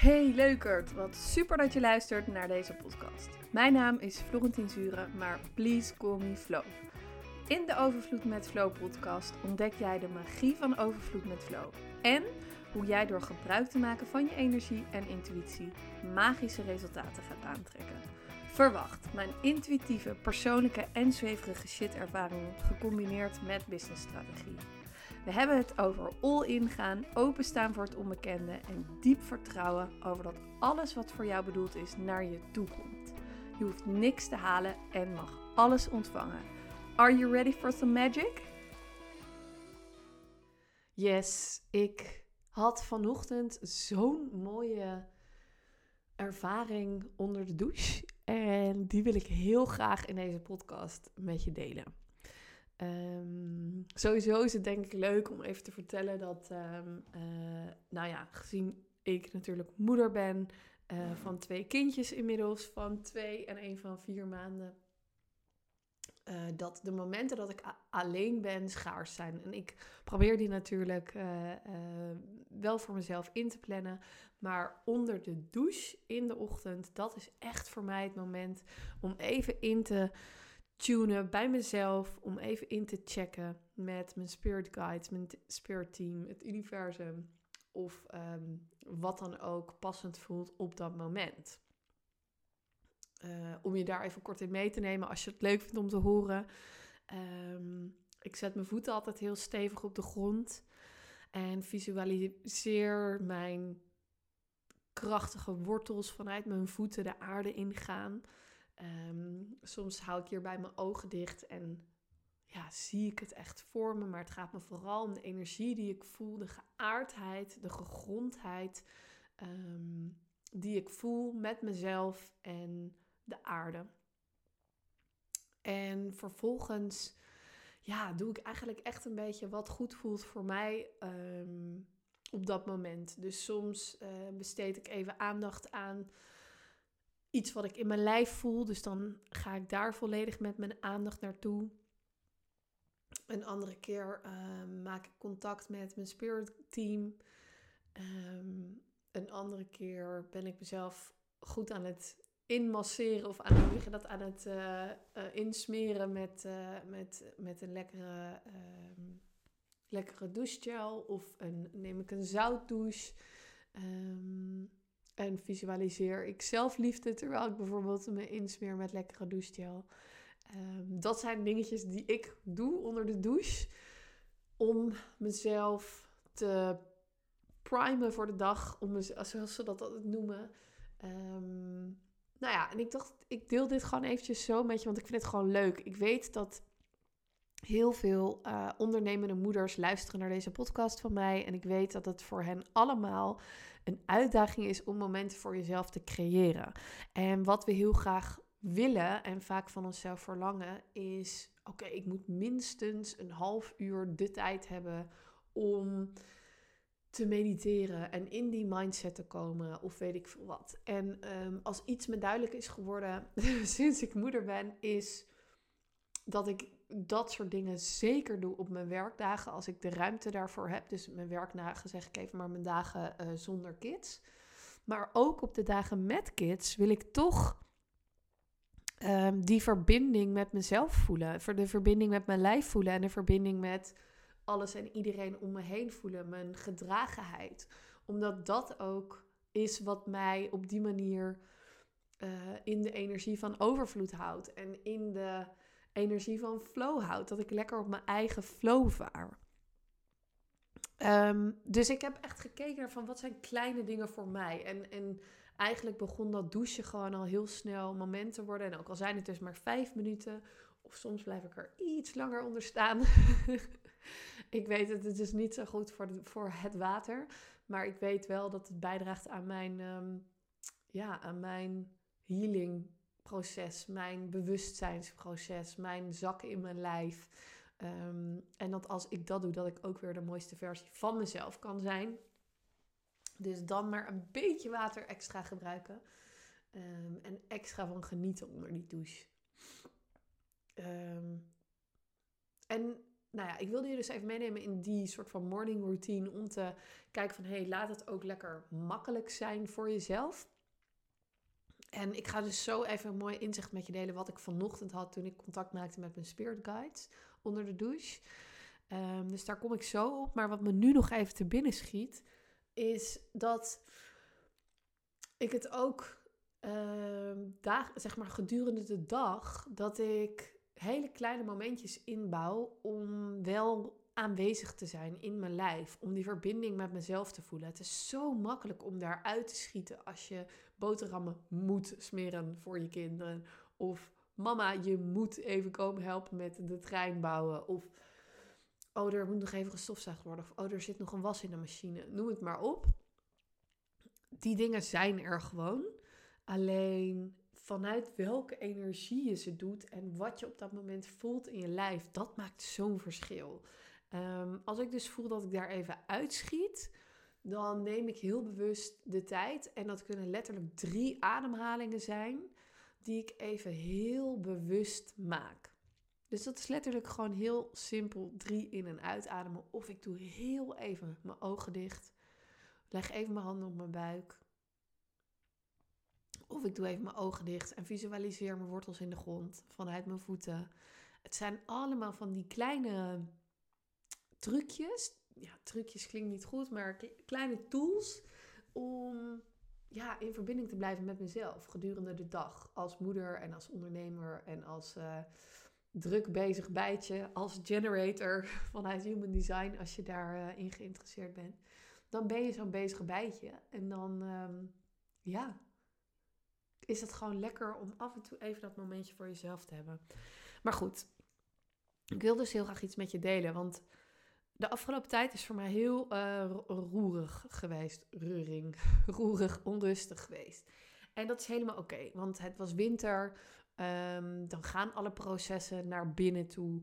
Hey leukert, wat super dat je luistert naar deze podcast. Mijn naam is Florentine Zuren, maar please call me Flo. In de Overvloed met Flow podcast ontdek jij de magie van Overvloed met Flow. En hoe jij door gebruik te maken van je energie en intuïtie magische resultaten gaat aantrekken. Verwacht mijn intuïtieve, persoonlijke en zweverige shit-ervaringen gecombineerd met businessstrategie. We hebben het over all-in gaan, openstaan voor het onbekende en diep vertrouwen over dat alles wat voor jou bedoeld is naar je toe komt. Je hoeft niks te halen en mag alles ontvangen. Are you ready for some magic? Yes, ik had vanochtend zo'n mooie ervaring onder de douche en die wil ik heel graag in deze podcast met je delen. Sowieso is het denk ik leuk om even te vertellen dat, gezien ik natuurlijk moeder ben van 2 kindjes inmiddels, van 2 en 1 van 4 maanden, dat de momenten dat ik alleen ben schaars zijn. En ik probeer die natuurlijk wel voor mezelf in te plannen, maar onder de douche in de ochtend, dat is echt voor mij het moment om even in te tunen bij mezelf, om even in te checken met mijn spirit guides, mijn spirit team, het universum of wat dan ook passend voelt op dat moment. Om je daar even kort in mee te nemen als je het leuk vindt om te horen. Ik zet mijn voeten altijd heel stevig op de grond en visualiseer mijn krachtige wortels vanuit mijn voeten de aarde ingaan. Soms hou ik hierbij mijn ogen dicht en ja, zie ik het echt voor me. Maar het gaat me vooral om de energie die ik voel, de geaardheid, de gegrondheid die ik voel met mezelf en de aarde. En vervolgens doe ik eigenlijk echt een beetje wat goed voelt voor mij op dat moment. Dus soms besteed ik even aandacht aan iets wat ik in mijn lijf voel, dus dan ga ik daar volledig met mijn aandacht naartoe. Een andere keer maak ik contact met mijn spirit team. Een andere keer ben ik mezelf goed aan het inmasseren of insmeren met een lekkere douchegel of neem ik een zoutdouche. En visualiseer ik zelfliefde terwijl ik bijvoorbeeld me insmeer met lekkere douchegel. Dat zijn dingetjes die ik doe onder de douche. Om mezelf te primen voor de dag. Zoals ze dat altijd noemen. En ik dacht, ik deel dit gewoon eventjes zo met je. Want ik vind het gewoon leuk. Ik weet dat heel veel ondernemende moeders luisteren naar deze podcast van mij. En ik weet dat het voor hen allemaal een uitdaging is om momenten voor jezelf te creëren. En wat we heel graag willen en vaak van onszelf verlangen is: oké, ik moet minstens een half uur de tijd hebben om te mediteren en in die mindset te komen of weet ik veel wat. En als iets me duidelijk is geworden sinds ik moeder ben, is dat ik dat soort dingen zeker doe op mijn werkdagen als ik de ruimte daarvoor heb. Dus mijn werkdagen zeg ik even maar mijn dagen zonder kids. Maar ook op de dagen met kids wil ik toch die verbinding met mezelf voelen. De verbinding met mijn lijf voelen en de verbinding met alles en iedereen om me heen voelen. Mijn gedragenheid. Omdat dat ook is wat mij op die manier in de energie van overvloed houdt. En in de energie van flow houdt. Dat ik lekker op mijn eigen flow vaar. Dus ik heb echt gekeken naar van wat zijn kleine dingen voor mij. En eigenlijk begon dat douchen gewoon al heel snel moment te worden. En ook al zijn het dus maar 5 minuten. Of soms blijf ik er iets langer onder staan. Ik weet het is niet zo goed voor het water. Maar ik weet wel dat het bijdraagt aan mijn healing proces, mijn bewustzijnsproces, mijn zakken in mijn lijf. En dat als ik dat doe, dat ik ook weer de mooiste versie van mezelf kan zijn. Dus dan maar een beetje water extra gebruiken. En extra van genieten onder die douche. En nou ja, ik wilde je dus even meenemen in die soort van morning routine. Om te kijken van, hey, laat het ook lekker makkelijk zijn voor jezelf. En ik ga dus zo even een mooi inzicht met je delen wat ik vanochtend had toen ik contact maakte met mijn spirit guides onder de douche. Dus daar kom ik zo op. Maar wat me nu nog even te binnen schiet, is dat ik het ook gedurende de dag, dat ik hele kleine momentjes inbouw om wel aanwezig te zijn in mijn lijf, om die verbinding met mezelf te voelen. Het is zo makkelijk om daaruit te schieten als je boterhammen moet smeren voor je kinderen, of mama, je moet even komen helpen met de trein bouwen, of oh, er moet nog even gestofzuigd worden, of oh, er zit nog een was in de machine, noem het maar op. Die dingen zijn er gewoon, alleen vanuit welke energie je ze doet en wat je op dat moment voelt in je lijf, dat maakt zo'n verschil. Als ik dus voel dat ik daar even uitschiet, dan neem ik heel bewust de tijd. En dat kunnen letterlijk 3 ademhalingen zijn die ik even heel bewust maak. Dus dat is letterlijk gewoon heel simpel 3 in- en uitademen. Of ik doe heel even mijn ogen dicht. Leg even mijn handen op mijn buik. Of ik doe even mijn ogen dicht en visualiseer mijn wortels in de grond vanuit mijn voeten. Het zijn allemaal van die kleine trucjes. Ja, trucjes klinkt niet goed, maar kleine tools om in verbinding te blijven met mezelf gedurende de dag. Als moeder en als ondernemer en als druk bezig bijtje, als generator vanuit Human Design, als je daarin geïnteresseerd bent. Dan ben je zo'n bezig bijtje en dan is het gewoon lekker om af en toe even dat momentje voor jezelf te hebben. Maar goed, ik wil dus heel graag iets met je delen. Want de afgelopen tijd is voor mij heel roerig geweest. Roerig, onrustig geweest. En dat is helemaal oké, want het was winter. Dan gaan alle processen naar binnen toe.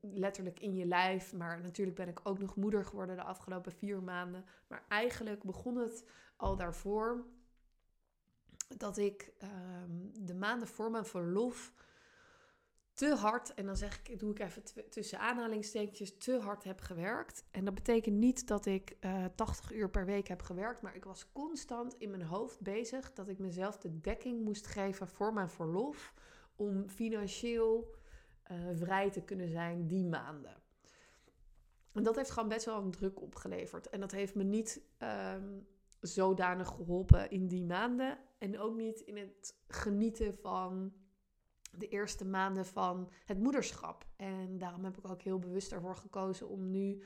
Letterlijk in je lijf. Maar natuurlijk ben ik ook nog moeder geworden de afgelopen 4 maanden. Maar eigenlijk begon het al daarvoor dat ik de maanden voor mijn verlof te hard, en dan doe ik even tussen aanhalingstekentjes, te hard heb gewerkt. En dat betekent niet dat ik 80 uur per week heb gewerkt, maar ik was constant in mijn hoofd bezig dat ik mezelf de dekking moest geven voor mijn verlof om financieel vrij te kunnen zijn die maanden. En dat heeft gewoon best wel een druk opgeleverd. En dat heeft me niet zodanig geholpen in die maanden. En ook niet in het genieten van de eerste maanden van het moederschap. En daarom heb ik ook heel bewust ervoor gekozen om nu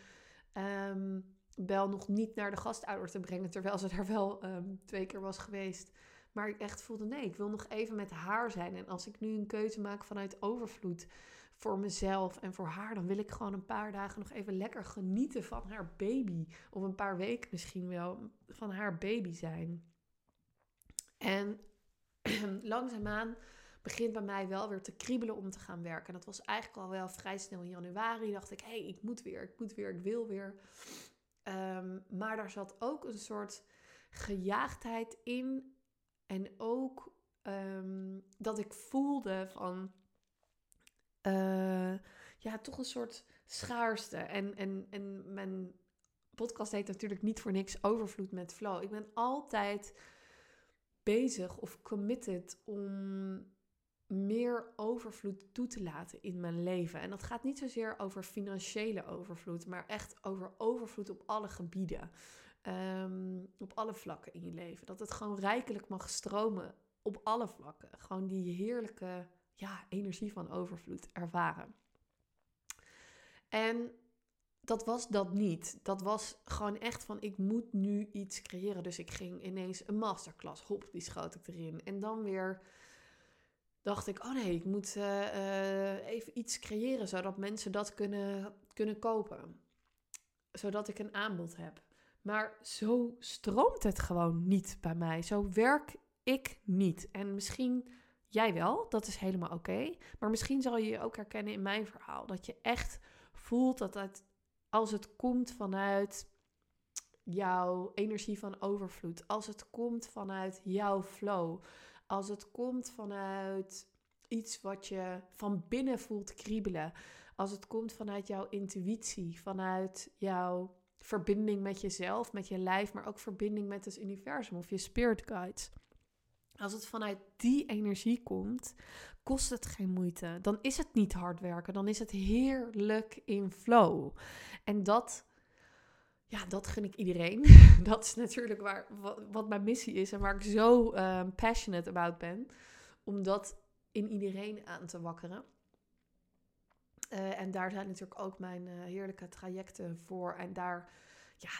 Bel nog niet naar de gastouder te brengen. Terwijl ze daar wel 2 keer was geweest. Maar ik echt voelde, nee, ik wil nog even met haar zijn. En als ik nu een keuze maak vanuit overvloed voor mezelf en voor haar, dan wil ik gewoon een paar dagen nog even lekker genieten van haar baby. Of een paar weken misschien wel van haar baby zijn. En langzaamaan begint bij mij wel weer te kriebelen om te gaan werken. En dat was eigenlijk al wel vrij snel in januari. Dacht ik, hey, ik moet weer, ik wil weer. Maar daar zat ook een soort gejaagdheid in. En ook dat ik voelde van toch een soort schaarste. En mijn podcast heet natuurlijk niet voor niks Overvloed met Flow. Ik ben altijd bezig of committed om meer overvloed toe te laten in mijn leven. En dat gaat niet zozeer over financiële overvloed, maar echt over overvloed op alle gebieden. Op alle vlakken in je leven. Dat het gewoon rijkelijk mag stromen op alle vlakken. Gewoon die heerlijke energie van overvloed ervaren. En dat was dat niet. Dat was gewoon echt van, ik moet nu iets creëren. Dus ik ging ineens een masterclass. Hop, die schoot ik erin. En dan weer dacht ik, oh nee, ik moet even iets creëren zodat mensen dat kunnen kopen. Zodat ik een aanbod heb. Maar zo stroomt het gewoon niet bij mij. Zo werk ik niet. En misschien jij wel, dat is helemaal oké. Maar misschien zal je je ook herkennen in mijn verhaal. Dat je echt voelt dat het, als het komt vanuit jouw energie van overvloed. Als het komt vanuit jouw flow. Als het komt vanuit iets wat je van binnen voelt kriebelen. Als het komt vanuit jouw intuïtie, vanuit jouw verbinding met jezelf, met je lijf, maar ook verbinding met het universum of je spirit guides. Als het vanuit die energie komt, kost het geen moeite. Dan is het niet hard werken, dan is het heerlijk in flow. En dat... ja, dat gun ik iedereen. Dat is natuurlijk wat mijn missie is en waar ik zo passionate about ben. Om dat in iedereen aan te wakkeren. En daar zijn natuurlijk ook mijn heerlijke trajecten voor. En daar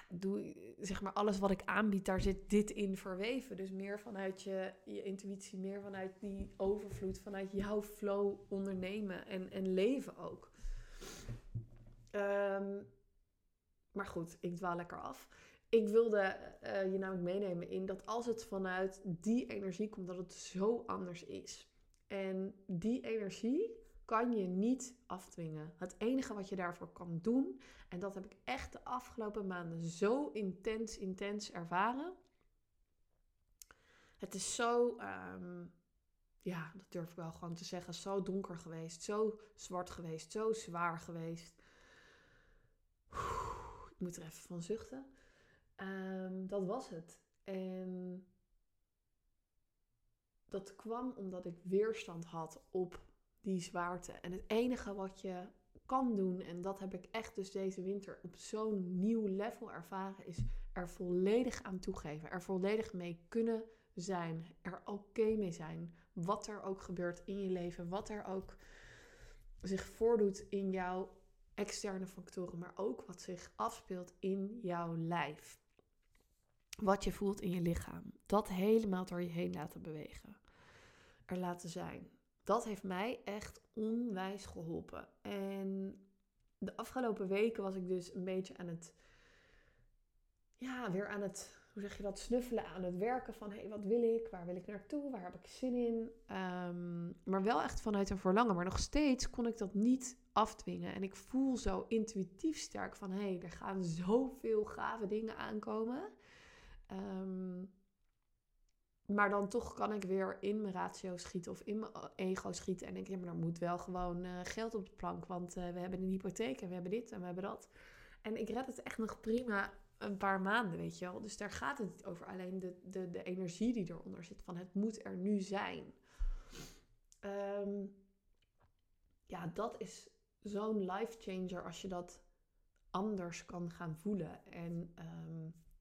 doe zeg maar alles wat ik aanbied, daar zit dit in verweven. Dus meer vanuit je intuïtie, meer vanuit die overvloed, vanuit jouw flow ondernemen en leven ook. Maar goed, ik dwaal lekker af. Ik wilde je namelijk meenemen in dat als het vanuit die energie komt, dat het zo anders is. En die energie kan je niet afdwingen. Het enige wat je daarvoor kan doen, en dat heb ik echt de afgelopen maanden zo intens ervaren. Het is zo, dat durf ik wel gewoon te zeggen, zo donker geweest, zo zwart geweest, zo zwaar geweest. Ik moet er even van zuchten. Dat was het. En dat kwam omdat ik weerstand had op die zwaarte. En het enige wat je kan doen, en dat heb ik echt dus deze winter op zo'n nieuw level ervaren, is er volledig aan toegeven. Er volledig mee kunnen zijn. Er oké mee zijn. Wat er ook gebeurt in je leven. Wat er ook zich voordoet in jouw externe factoren, maar ook wat zich afspeelt in jouw lijf. Wat je voelt in je lichaam. Dat helemaal door je heen laten bewegen. Er laten zijn. Dat heeft mij echt onwijs geholpen. En de afgelopen weken was ik dus een beetje aan het... weer aan het... hoe zeg je dat? Snuffelen, aan het werken van... hé, wat wil ik? Waar wil ik naartoe? Waar heb ik zin in? Maar wel echt vanuit een verlangen. Maar nog steeds kon ik dat niet afdwingen. En ik voel zo intuïtief sterk van... er gaan zoveel gave dingen aankomen. Maar dan toch kan ik weer in mijn ratio schieten of in mijn ego schieten. En denk ik, maar er moet wel gewoon geld op de plank. Want we hebben een hypotheek en we hebben dit en we hebben dat. En ik red het echt nog prima... een paar maanden, weet je wel. Dus daar gaat het niet over. Alleen de energie die eronder zit. Van het moet er nu zijn. Dat is zo'n life changer. Als je dat anders kan gaan voelen. En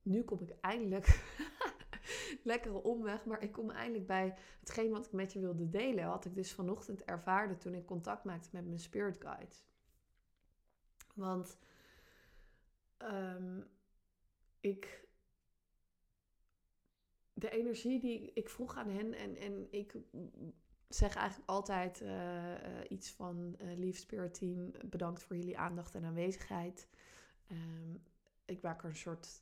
nu kom ik eindelijk... lekkere omweg. Maar ik kom eindelijk bij hetgeen wat ik met je wilde delen. Wat ik dus vanochtend ervaarde toen ik contact maakte met mijn spirit guides. Want... de energie die ik vroeg aan hen, en ik zeg eigenlijk altijd iets van lief spirit team, bedankt voor jullie aandacht en aanwezigheid. Ik maak er een soort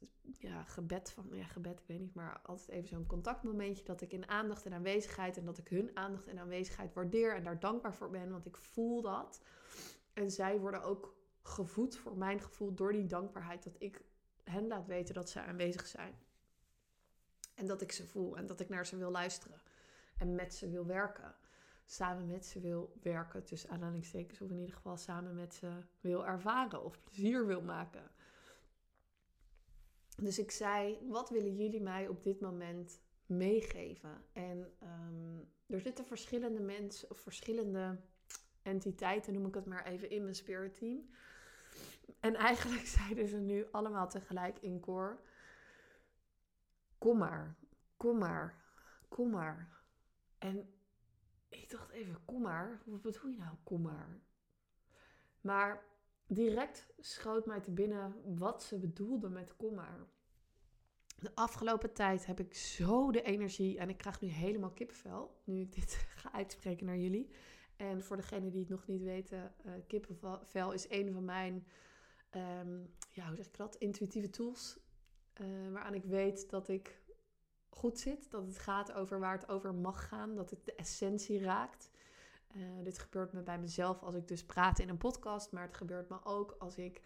gebed van, gebed, ik weet niet, maar altijd even zo'n contactmomentje dat ik in aandacht en aanwezigheid en dat ik hun aandacht en aanwezigheid waardeer en daar dankbaar voor ben, want ik voel dat. En zij worden ook gevoed voor mijn gevoel door die dankbaarheid dat ik hen laat weten dat ze aanwezig zijn. En dat ik ze voel. En dat ik naar ze wil luisteren. En met ze wil werken. Samen met ze wil werken. Dus aanhalingstekens. Of in ieder geval samen met ze wil ervaren. Of plezier wil maken. Dus ik zei, wat willen jullie mij op dit moment meegeven? En er zitten verschillende mensen. Of verschillende entiteiten noem ik het maar even in mijn spirit team. En eigenlijk zeiden ze nu allemaal tegelijk in koor. Kom maar, kom maar, kom maar. En ik dacht even, kom maar? Wat doe je nou, kom maar? Maar direct schoot mij te binnen wat ze bedoelden met kom maar. De afgelopen tijd heb ik zo de energie... en ik krijg nu helemaal kippenvel, nu ik dit ga uitspreken naar jullie. En voor degenen die het nog niet weten, kippenvel is een van mijn... hoe zeg ik dat? Intuïtieve tools. Waaraan ik weet dat ik goed zit. Dat het gaat over waar het over mag gaan. Dat het de essentie raakt. Dit gebeurt me bij mezelf als ik dus praat in een podcast. Maar het gebeurt me ook als ik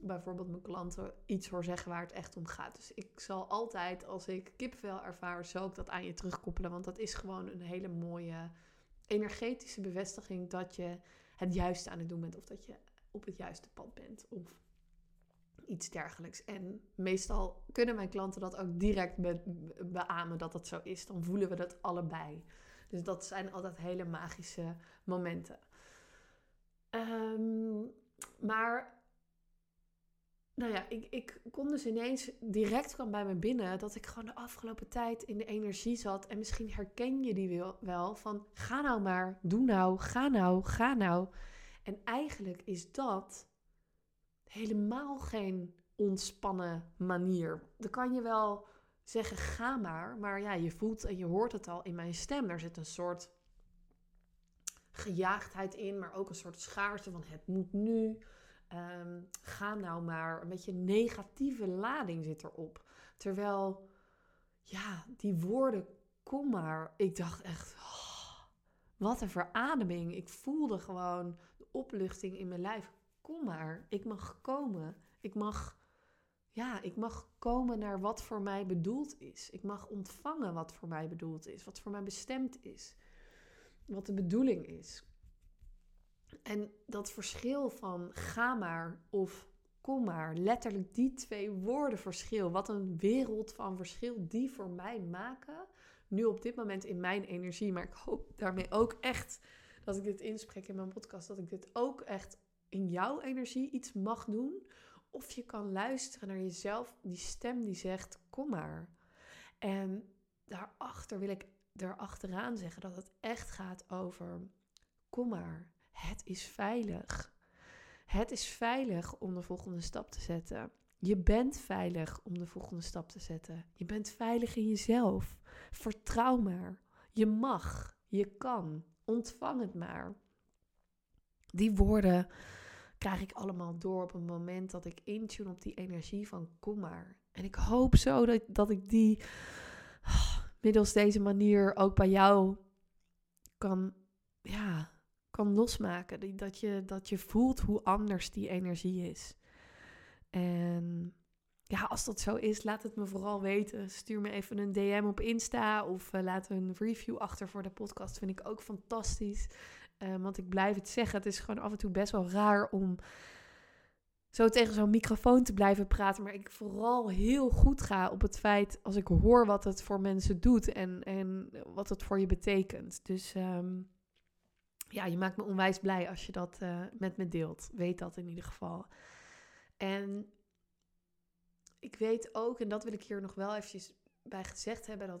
bijvoorbeeld mijn klanten iets hoor zeggen waar het echt om gaat. Dus ik zal altijd als ik kippenvel ervaar, zo ook dat aan je terugkoppelen. Want dat is gewoon een hele mooie energetische bevestiging dat je het juiste aan het doen bent. Of dat je op het juiste pad bent. Of iets dergelijks. En meestal kunnen mijn klanten dat ook direct beamen dat dat zo is. Dan voelen we dat allebei. Dus dat zijn altijd hele magische momenten. Maar... Nou ja, ik kon dus ineens, direct kwam bij me binnen, dat ik gewoon de afgelopen tijd in de energie zat. En misschien herken je die wel van, ga nou maar, doe nou, ga nou, ga nou. En eigenlijk is dat helemaal geen ontspannen manier. Dan kan je wel zeggen, ga maar ja, je voelt en je hoort het al in mijn stem. Daar zit een soort gejaagdheid in, maar ook een soort schaarste van, het moet nu. Ga nou maar, een beetje negatieve lading zit erop. Terwijl, ja, die woorden, kom maar. Ik dacht echt, oh, wat een verademing. Ik voelde gewoon de opluchting in mijn lijf. Kom maar, ik mag komen. Ik mag komen naar wat voor mij bedoeld is. Ik mag ontvangen wat voor mij bedoeld is. Wat voor mij bestemd is. Wat de bedoeling is. En dat verschil van ga maar of kom maar, letterlijk die twee woorden verschil. Wat een wereld van verschil die voor mij maken. Nu op dit moment in mijn energie, maar ik hoop daarmee ook echt dat ik dit inspreek in mijn podcast. Dat ik dit ook echt in jouw energie iets mag doen. Of je kan luisteren naar jezelf, die stem die zegt kom maar. En daarachter wil ik erachteraan zeggen dat het echt gaat over kom maar. Het is veilig. Het is veilig om de volgende stap te zetten. Je bent veilig om de volgende stap te zetten. Je bent veilig in jezelf. Vertrouw maar. Je mag. Je kan. Ontvang het maar. Die woorden krijg ik allemaal door op het moment dat ik intune op die energie van kom maar. En ik hoop zo dat ik die middels deze manier ook bij jou kan losmaken, dat je voelt hoe anders die energie is. En ja, als dat zo is, laat het me vooral weten. Stuur me even een DM op Insta of laat een review achter voor de podcast. Vind ik ook fantastisch, want ik blijf het zeggen. Het is gewoon af en toe best wel raar om zo tegen zo'n microfoon te blijven praten. Maar ik vooral heel goed ga op het feit als ik hoor wat het voor mensen doet en wat het voor je betekent. Dus... Ja, je maakt me onwijs blij als je dat met me deelt. Weet dat in ieder geval. En ik weet ook, en dat wil ik hier nog wel eventjes bij gezegd hebben,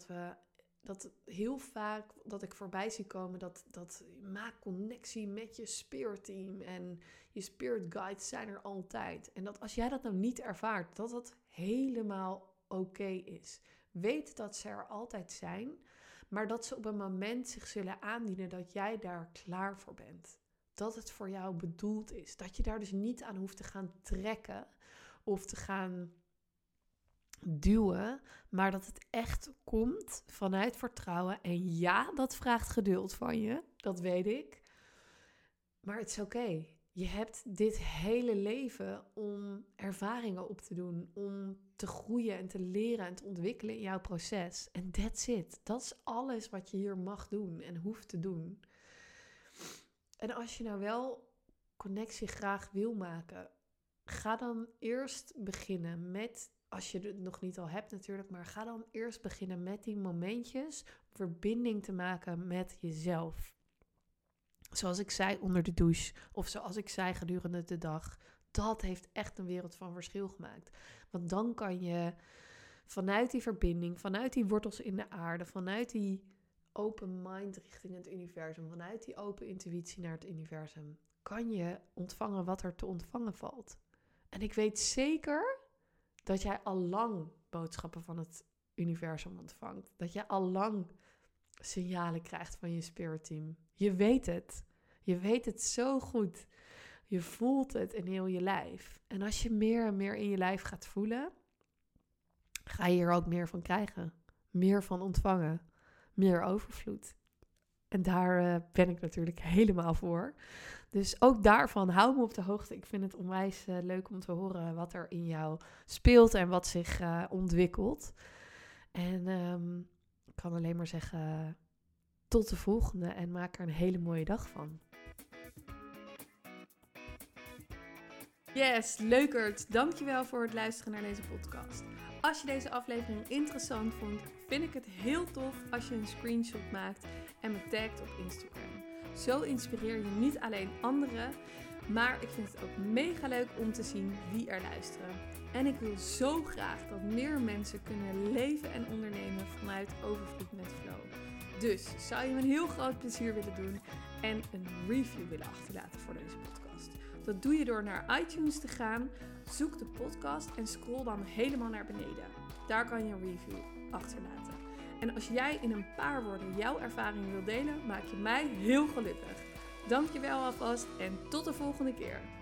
dat heel vaak dat ik voorbij zie komen, dat maak connectie met je spirit team. En je spirit guides zijn er altijd. En dat als jij dat nou niet ervaart, dat dat helemaal oké is. Weet dat ze er altijd zijn. Maar dat ze op een moment zich zullen aandienen dat jij daar klaar voor bent. Dat het voor jou bedoeld is. Dat je daar dus niet aan hoeft te gaan trekken of te gaan duwen. Maar dat het echt komt vanuit vertrouwen. En ja, dat vraagt geduld van je. Dat weet ik. Maar het is oké. Je hebt dit hele leven om ervaringen op te doen, om te groeien en te leren en te ontwikkelen in jouw proces. En that's it. Dat is alles wat je hier mag doen en hoeft te doen. En als je nou wel connectie graag wil maken, ga dan eerst beginnen met, als je het nog niet al hebt natuurlijk, maar ga dan eerst beginnen met die momentjes verbinding te maken met jezelf. Zoals ik zei onder de douche of zoals ik zei gedurende de dag. Dat heeft echt een wereld van verschil gemaakt. Want dan kan je vanuit die verbinding, vanuit die wortels in de aarde, vanuit die open mind richting het universum, vanuit die open intuïtie naar het universum, kan je ontvangen wat er te ontvangen valt. En ik weet zeker dat jij allang boodschappen van het universum ontvangt. Dat jij allang signalen krijgt van je spirit team. Je weet het. Je weet het zo goed. Je voelt het in heel je lijf. En als je meer en meer in je lijf gaat voelen, ga je er ook meer van krijgen. Meer van ontvangen. Meer overvloed. En daar ben ik natuurlijk helemaal voor. Dus ook daarvan hou me op de hoogte. Ik vind het onwijs leuk om te horen wat er in jou speelt en wat zich ontwikkelt. En ik kan alleen maar zeggen, Tot de volgende en maak er een hele mooie dag van. Yes, leukert! Dankjewel voor het luisteren naar deze podcast. Als je deze aflevering interessant vond, vind ik het heel tof als je een screenshot maakt en me tagt op Instagram. Zo inspireer je niet alleen anderen, maar ik vind het ook mega leuk om te zien wie er luisteren. En ik wil zo graag dat meer mensen kunnen leven en ondernemen vanuit Overvloed met Flow. Dus zou je me een heel groot plezier willen doen en een review willen achterlaten voor deze podcast? Dat doe je door naar iTunes te gaan, zoek de podcast en scroll dan helemaal naar beneden. Daar kan je een review achterlaten. En als jij in een paar woorden jouw ervaring wilt delen, maak je mij heel gelukkig. Dankjewel alvast en tot de volgende keer.